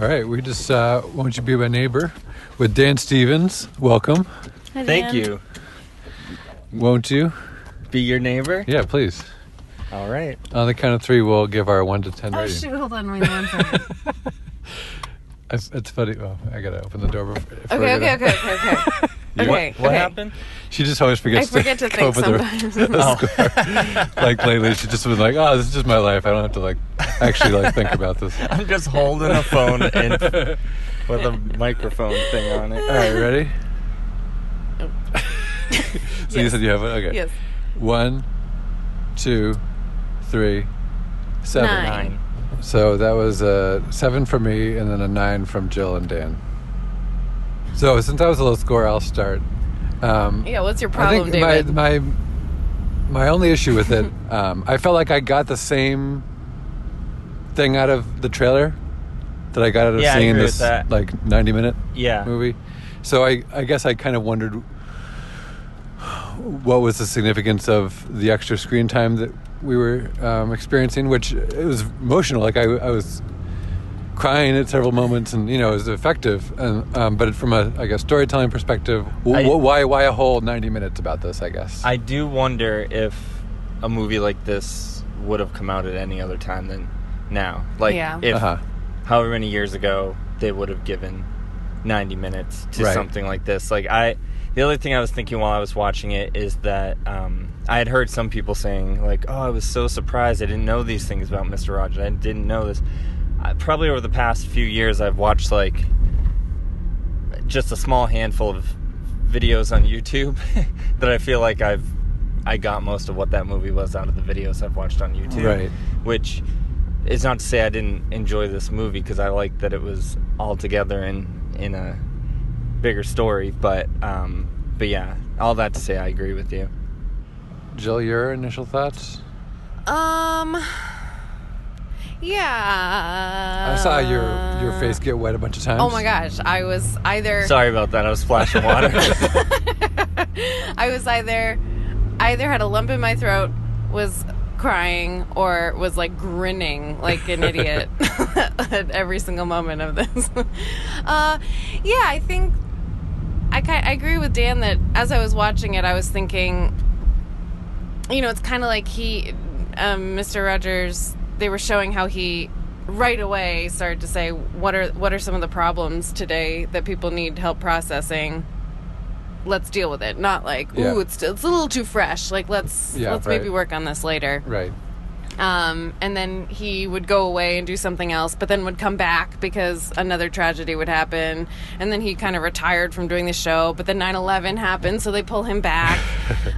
All right, we just saw Won't You Be My Neighbor with Dan Stevens. Welcome. Hi, Dan. Thank you. Won't you be your neighbor? Yeah, please. All right. On the count of three, we'll give our 1 to 10 rating. Oh, shoot, hold on, wait one second. It's funny. Oh, I gotta open the door. Okay. What happened? She just always forgets to cope with the score. Like lately, she just was like, "Oh, this is just my life. I don't have to actually think about this." I'm just holding a phone and with a microphone thing on it. All right, ready? Oh. So yes. You said you have one. Okay. Yes. 1, 2, 3, 7. 9. So that was a 7 for me, and then a 9 from Jill and Dan. So since that was a low score, I'll start. Yeah, what's your problem, David? My only issue with it, I felt like I got the same thing out of the trailer that I got out of seeing this 90-minute movie. So I guess I kind of wondered what was the significance of the extra screen time that we were experiencing, which it was emotional. Like I was crying at several moments, and it was effective. And but from a storytelling perspective, why a whole 90 minutes about this? I guess I do wonder if a movie like this would have come out at any other time than now. If however many years ago they would have given 90 minutes to something like this. The other thing I was thinking while I was watching it is that I had heard some people saying, I was so surprised. I didn't know these things about Mr. Rogers. I didn't know this. Probably over the past few years, I've watched, just a small handful of videos on YouTube that I feel like I got most of what that movie was out of the videos I've watched on YouTube. Right. Which is not to say I didn't enjoy this movie, because I liked that it was all together in a bigger story, but yeah, all that to say, I agree with you. Jill, your initial thoughts? Yeah. I saw your face get wet a bunch of times. Oh my gosh, I was either. Sorry about that. I was splashing water. I was either had a lump in my throat, was crying, or was grinning like an idiot at every single moment of this. I think. I agree with Dan that as I was watching it, I was thinking, it's kind of like Mr. Rogers, they were showing how he right away started to say, what are some of the problems today that people need help processing? Let's deal with it. Not it's a little too fresh. Let's maybe work on this later. Right. And then he would go away and do something else, but then would come back because another tragedy would happen. And then he kind of retired from doing the show, but then 9/11 happened, so they pull him back.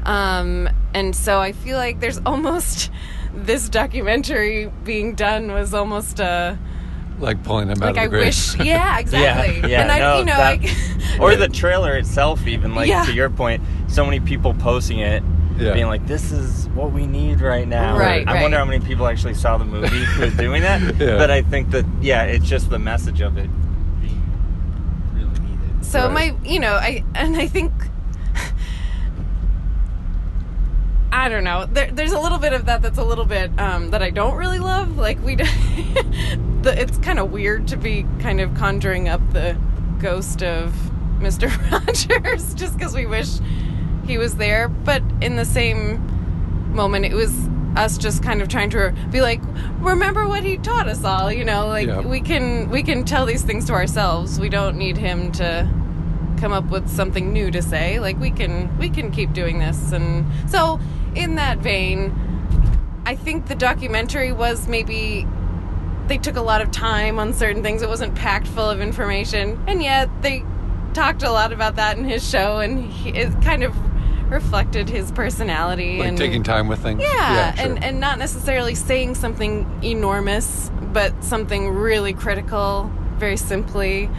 And so I feel like there's almost this documentary being done was almost a... pulling him out of the grave. Yeah, exactly. Yeah, and or the trailer itself even, to your point, so many people posting it. Yeah. Being this is what we need right now. Right, I wonder how many people actually saw the movie who was doing that. Yeah. But I think that, it's just the message of it being really needed. So I think, I don't know, there's a little bit of that that's a little bit, that I don't really love. It's kind of weird to be kind of conjuring up the ghost of Mr. Rogers just because we wish he was there, but in the same moment it was us just kind of trying to be remember what he taught us all, we can tell these things to ourselves. We don't need him to come up with something new to say. We can keep doing this. And so in that vein, I think the documentary was maybe they took a lot of time on certain things. It wasn't packed full of information, and yet they talked a lot about that in his show, and it kind of reflected his personality, and taking time with things. And not necessarily saying something enormous, but something really critical very simply.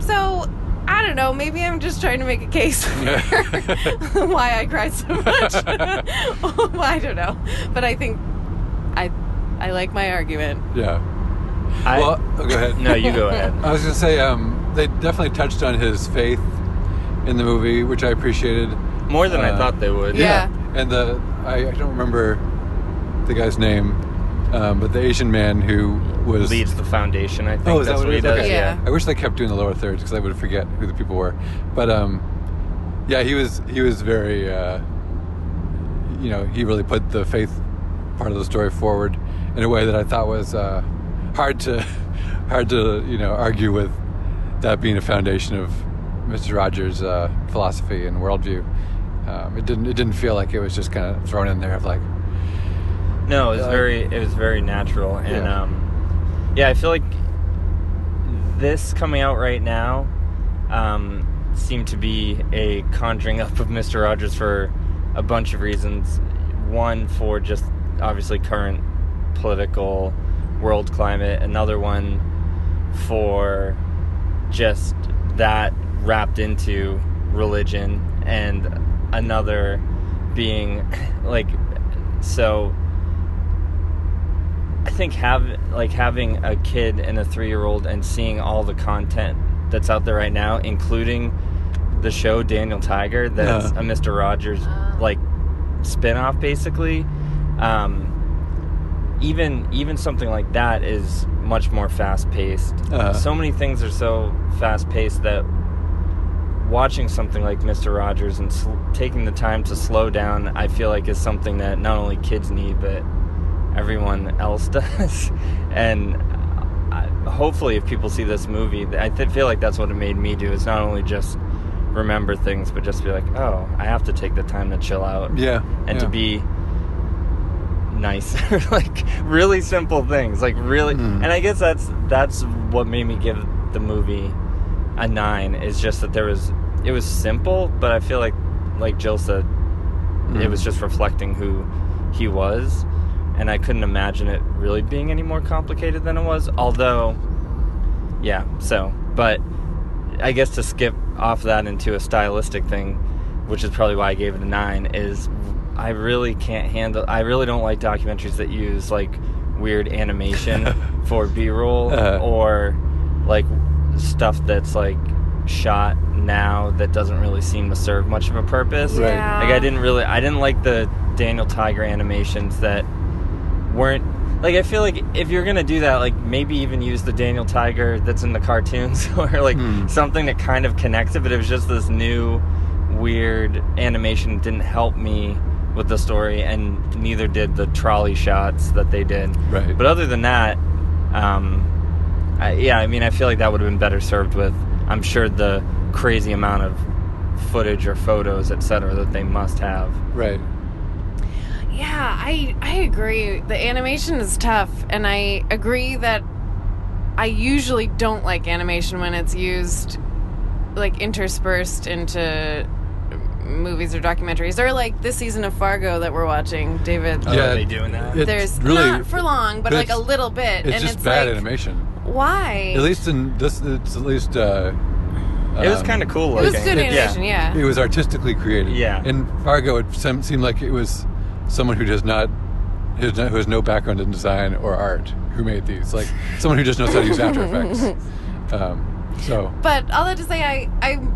So, I don't know, maybe I'm just trying to make a case for why I cried so much. I don't know. But I think I like my argument. Yeah. Well, go ahead. No, you go ahead. I was going to say, they definitely touched on his faith in the movie, which I appreciated. More than I thought they would. Yeah. And I don't remember the guy's name, but the Asian man who was... leads the foundation, I think. Oh, is that what he does? Okay. Yeah. I wish they kept doing the lower thirds, because I would forget who the people were. But, yeah, he was very, he really put the faith part of the story forward in a way that I thought was hard to argue with, that being a foundation of Mr. Rogers' philosophy and worldview. It didn't feel like it was just kind of thrown in there of like... No, it was very natural. And yeah. I feel like this coming out right now seemed to be a conjuring up of Mr. Rogers for a bunch of reasons. One, for just obviously current political world climate. Another one for just that wrapped into religion, and another being like, so I think having a kid and a 3-year-old and seeing all the content that's out there right now, including the show Daniel Tiger, that's a Mr. Rogers like spin-off basically, even something like that is much more fast-paced. So many things are so fast-paced that watching something like Mr. Rogers and taking the time to slow down, I feel like, is something that not only kids need, but everyone else does. And hopefully if people see this movie, I feel like that's what it made me do, is not only just remember things, but just be like, oh, I have to take the time to chill out. Yeah. And to be nice. Like, really simple things. Like, really... And I guess that's what made me give the movie a 9, is just that it was simple, but I feel like Jill said, it was just reflecting who he was, and I couldn't imagine it really being any more complicated than it was, although, but I guess to skip off that into a stylistic thing, which is probably why I gave it a 9, is I really don't like documentaries that use, like, weird animation for B-roll, or, like, stuff that's like shot now that doesn't really seem to serve much of a purpose. Right. Yeah. Like I didn't like the Daniel Tiger animations that weren't like, I feel like if you're gonna do that, like maybe even use the Daniel Tiger that's in the cartoons or like something that kind of connects it, but it was just this new weird animation that didn't help me with the story, and neither did the trolley shots that they did. Right. But other than that, I feel like that would have been better served with, I'm sure, the crazy amount of footage or photos, etc., that they must have. Right. Yeah, I agree. The animation is tough, and I agree that I usually don't like animation when it's used, like, interspersed into movies or documentaries, or like this season of Fargo that we're watching, David. Yeah, are they doing that? There's really, not for long, but like a little bit. It's just bad animation. Why? At least in this, it's at least... it was kind of cool looking. It was good animation, yeah. It was artistically created. Yeah. In Fargo, it seemed like it was someone who who has no background in design or art, who made these. Like, someone who just knows how to use After Effects. But all that to say, I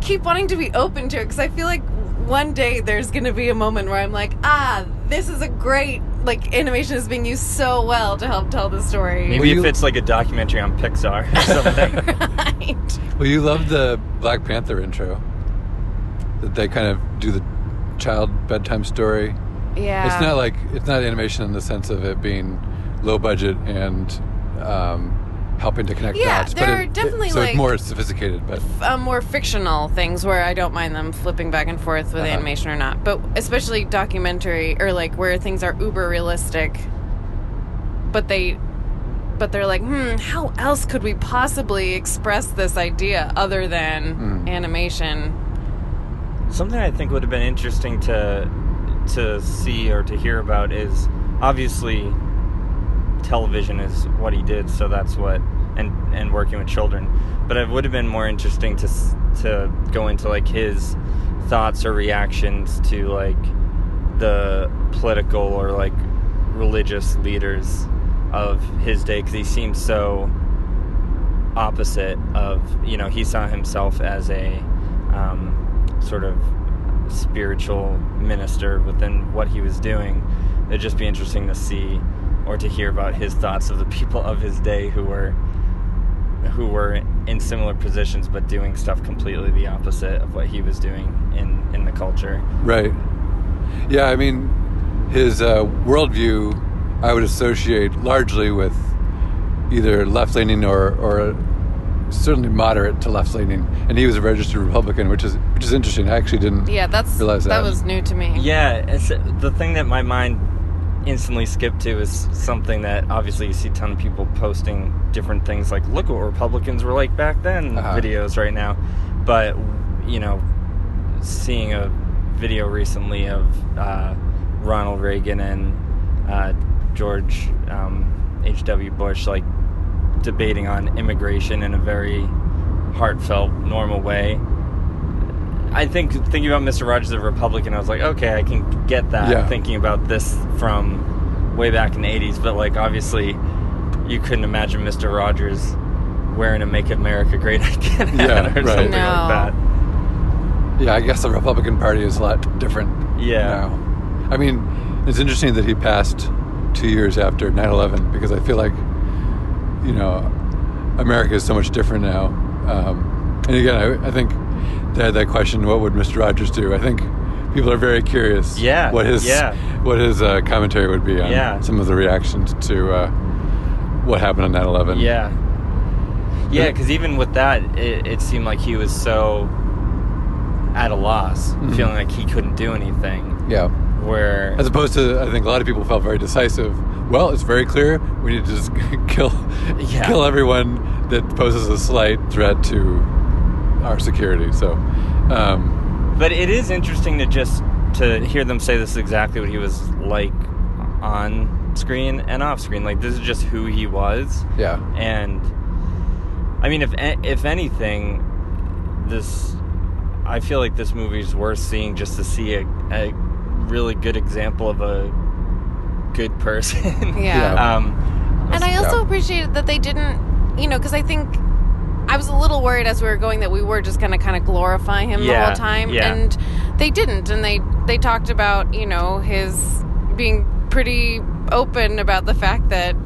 keep wanting to be open to it, because I feel like one day there's going to be a moment where I'm like, this is a great... like, animation is being used so well to help tell the story. Maybe if it's like a documentary on Pixar or something. Right. Well, you love the Black Panther intro. That they kind of do the child bedtime story. Yeah. It's not animation in the sense of it being low budget and helping to connect dots. Yeah, there are definitely so it's more sophisticated. But more fictional things where I don't mind them flipping back and forth with animation or not. But especially documentary, or like where things are uber realistic, but they're like, how else could we possibly express this idea other than animation? Something I think would have been interesting to see or to hear about is, obviously, television is what he did, so that's what and working with children. But it would have been more interesting to go into like his thoughts or reactions to like the political or like religious leaders of his day, because he seems so opposite of, you know, he saw himself as a sort of spiritual minister within what he was doing. It'd just be interesting to see or to hear about his thoughts of the people of his day who were in similar positions but doing stuff completely the opposite of what he was doing in the culture. Right. Yeah, I mean, his worldview I would associate largely with either left-leaning or certainly moderate to left-leaning, and he was a registered Republican, which is interesting. I actually didn't realize that. That was new to me. Yeah, it's, the thing that my mind instantly skipped to is something that obviously you see a ton of people posting different things like, look what Republicans were like back then, videos right now. But, you know, seeing a video recently of Ronald Reagan and George H.W. Bush, like, debating on immigration in a very heartfelt, normal way. I think thinking about Mr. Rogers, the Republican, I was like, okay, I can get that. Yeah. Thinking about this from way back in the 80s, but like obviously you couldn't imagine Mr. Rogers wearing a Make America Great Again hat or something like that. Yeah, I guess the Republican Party is a lot different now. I mean, it's interesting that he passed 2 years after 9/11, because I feel like, you know, America is so much different now. And again, I think they had that question, what would Mr. Rogers do? I think people are very curious what his commentary would be on some of the reactions to what happened on 9/11. Yeah. Yeah, because even with that, it seemed like he was so at a loss, feeling like he couldn't do anything. Yeah. Where, as opposed to, I think a lot of people felt very decisive. Well, it's very clear we need to just kill everyone that poses a slight threat to our security. So, but it is interesting to hear them say this is exactly what he was like on screen and off screen. Like, this is just who he was. Yeah. And I mean, if anything, I feel like this movie is worth seeing just to see a really good example of a good person. And I also appreciated that they didn't, you know, because I think I was a little worried as we were going that we were just going to kind of glorify him the whole time, and they didn't, and they talked about, you know, his being pretty open about the fact that,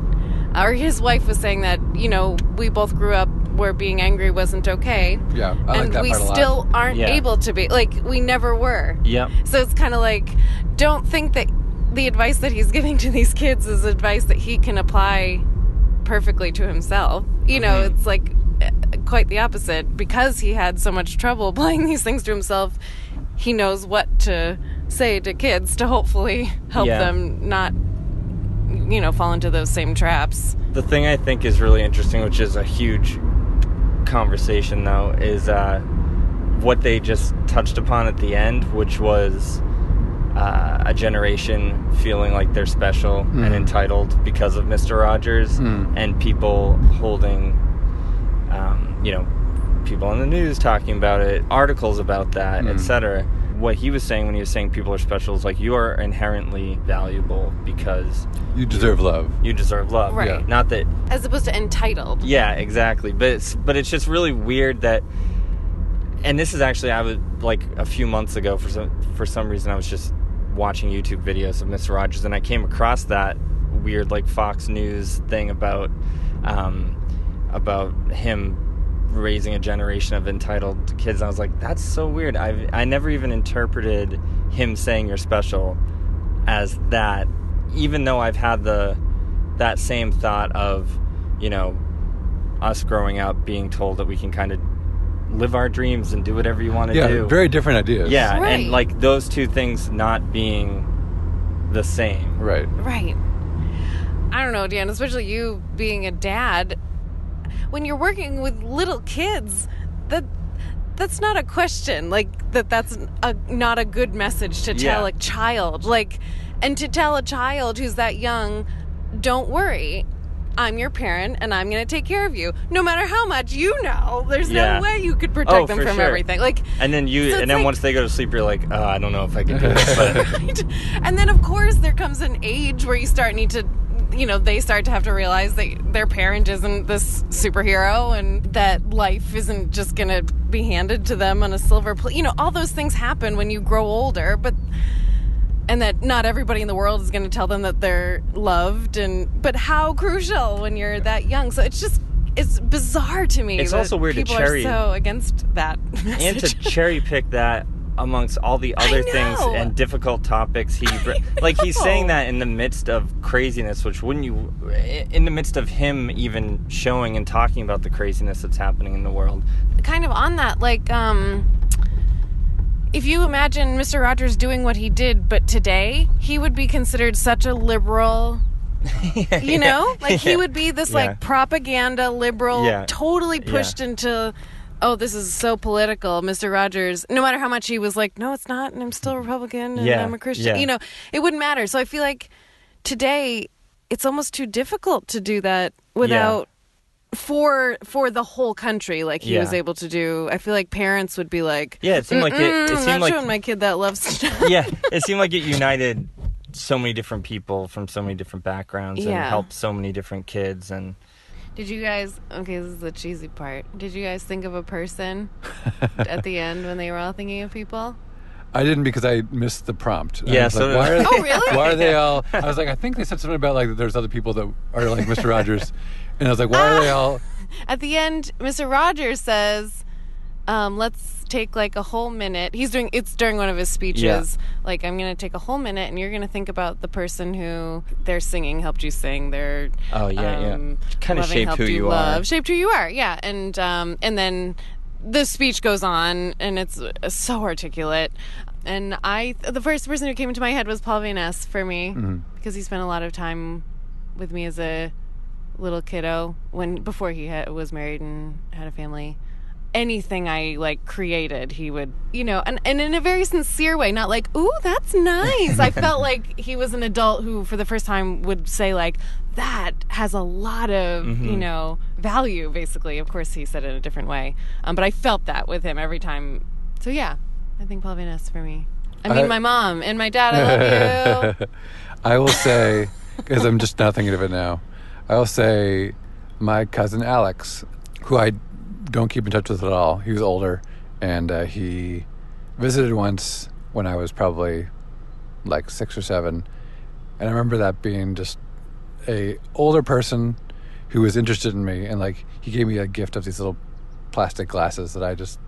or his wife was saying that, you know, we both grew up where being angry wasn't okay. Yeah, I like that part a lot. And we still aren't able to be. Like, we never were. Yeah. So it's kind of like, don't think that the advice that he's giving to these kids is advice that he can apply perfectly to himself. You know, it's like quite the opposite. Because he had so much trouble applying these things to himself, he knows what to say to kids to hopefully help them not, you know, fall into those same traps. The thing I think is really interesting, which is a huge conversation though, is what they just touched upon at the end, which was a generation feeling like they're special and entitled because of Mr. Rogers, and people holding you know, people on the news talking about it, articles about that, etc. What he was saying when he was saying people are special is like, you are inherently valuable because you deserve love. You deserve love. Right. Yeah. Not that, as opposed to entitled. Yeah, exactly. But it's just really weird that, and this is actually, I was like a few months ago for some reason I was just watching YouTube videos of Mr. Rogers, and I came across that weird like Fox News thing about him raising a generation of entitled kids. And I was like, that's so weird. I never even interpreted him saying you're special as that, even though I've had that same thought of, you know, us growing up being told that we can kind of live our dreams and do whatever you want to do. Yeah, very different ideas. Yeah, right. And like those two things not being the same. Right. Right. I don't know, Dan, especially you being a dad. When you're working with little kids, that's not a question. Like, that's not a good message to tell a child. Like, and to tell a child who's that young, don't worry, I'm your parent and I'm going to take care of you. No matter how much you know, there's no way you could protect them from everything. Like, and then you, so and then like, once they go to sleep, you're like, oh, I don't know if I can do this. But. And then, of course, there comes an age where you start need to, you know, they start to have to realize that their parent isn't this superhero and that life isn't just going to be handed to them on a silver plate. You know, all those things happen when you grow older, but... And that not everybody in the world is going to tell them that they're loved, but how crucial when you're that young. So it's just, it's bizarre to me. It's also weird to cherry. People are so against that message. And to cherry pick that amongst all the other things and difficult topics. He's saying that in the midst of craziness, which wouldn't you, in the midst of him even showing and talking about the craziness that's happening in the world. Kind of on that, like, if you imagine Mr. Rogers doing what he did, but today, he would be considered such a liberal, you know? Like, he would be this, like, propaganda liberal, totally pushed into, oh, this is so political, Mr. Rogers. No matter how much he was like, no, it's not, and I'm still a Republican, and I'm a Christian. Yeah. You know, it wouldn't matter. So I feel like today, it's almost too difficult to do that without... Yeah. For the whole country, like he was able to do. I feel like parents would be like, it seemed like it seemed I'm not showing my kid that love stuff. It seemed like it united so many different people from so many different backgrounds and helped so many different kids. And did you guys? Okay, this is the cheesy part. Did you guys think of a person at the end when they were all thinking of people? I didn't because I missed the prompt. Yeah, so like, why are they all? I was like, I think they said something about like there's other people that are like Mr. Rogers. And I was like, why are they all... At the end, Mr. Rogers says, let's take like a whole minute. It's during one of his speeches. Yeah. Like, I'm going to take a whole minute and you're going to think about the person who their singing helped you sing. Their kind of shaped who you are. Shaped who you are, yeah. And then the speech goes on and it's so articulate. And the first person who came into my head was Paul Vines for me because he spent a lot of time with me as a... little kiddo before he was married and had a family. Anything I like created, he would, you know, and in a very sincere way, not like, ooh, that's nice. I felt like he was an adult who for the first time would say like, that has a lot of you know, value, basically. Of course he said it in a different way, but I felt that with him every time. So yeah, I think Paul Vines for me. I mean, my mom and my dad, I love you. I will say, because I'm just not thinking of it now, I'll say my cousin Alex, who I don't keep in touch with at all. He was older, and he visited once when I was probably like 6 or 7. And I remember that being just a older person who was interested in me. And like he gave me a gift of these little plastic glasses that I just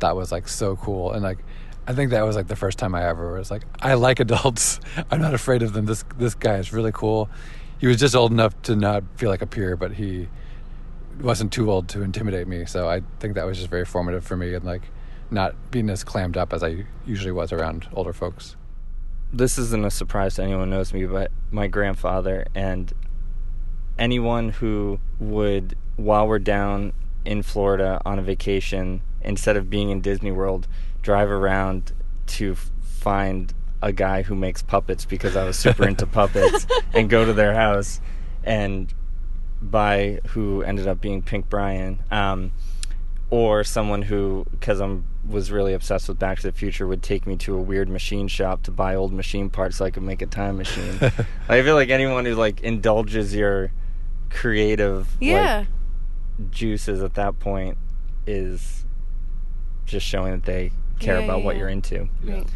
thought was like so cool. And like I think that was like the first time I ever was like, I like adults. I'm not afraid of them. This guy is really cool. He was just old enough to not feel like a peer, but he wasn't too old to intimidate me. So I think that was just very formative for me and, like, not being as clammed up as I usually was around older folks. This isn't a surprise to anyone who knows me, but my grandfather and anyone who would, while we're down in Florida on a vacation, instead of being in Disney World, drive around to find... a guy who makes puppets because I was super into puppets and go to their house and buy who ended up being Pink Brian or someone who, because I was really obsessed with Back to the Future, would take me to a weird machine shop to buy old machine parts so I could make a time machine. I feel like anyone who like indulges your creative like, juices at that point is just showing that they care about what you're into. Yeah. Right.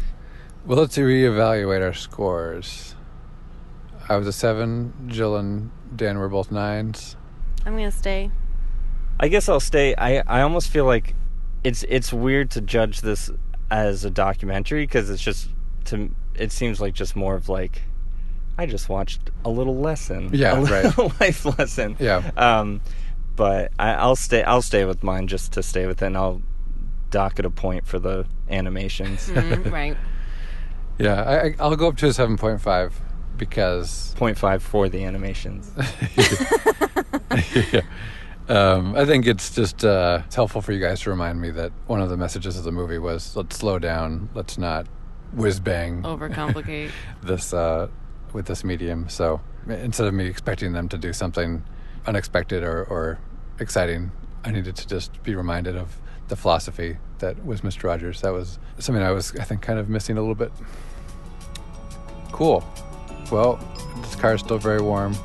Well, let's reevaluate our scores. I was a 7. Jill and Dan were both 9s. I'm gonna stay. I guess I'll stay. I almost feel like it's weird to judge this as a documentary because it's just it seems like just more of like I just watched a little lesson, right, life lesson, But I'll stay with mine just to stay with it, and I'll dock it a point for the animations, right. Yeah, I'll go up to a 7.5 because... 0.5 for the animations. I think it's just it's helpful for you guys to remind me that one of the messages of the movie was, let's slow down, let's not whiz-bang. Overcomplicate. With this medium. So instead of me expecting them to do something unexpected or exciting, I needed to just be reminded of the philosophy that was Mr. Rogers. That was something I think, kind of missing a little bit. Cool. Well, this car is still very warm.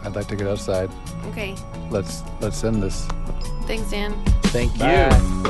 I'd like to get outside. Okay. Let's end this. Thanks, Dan. Thank you. Bye.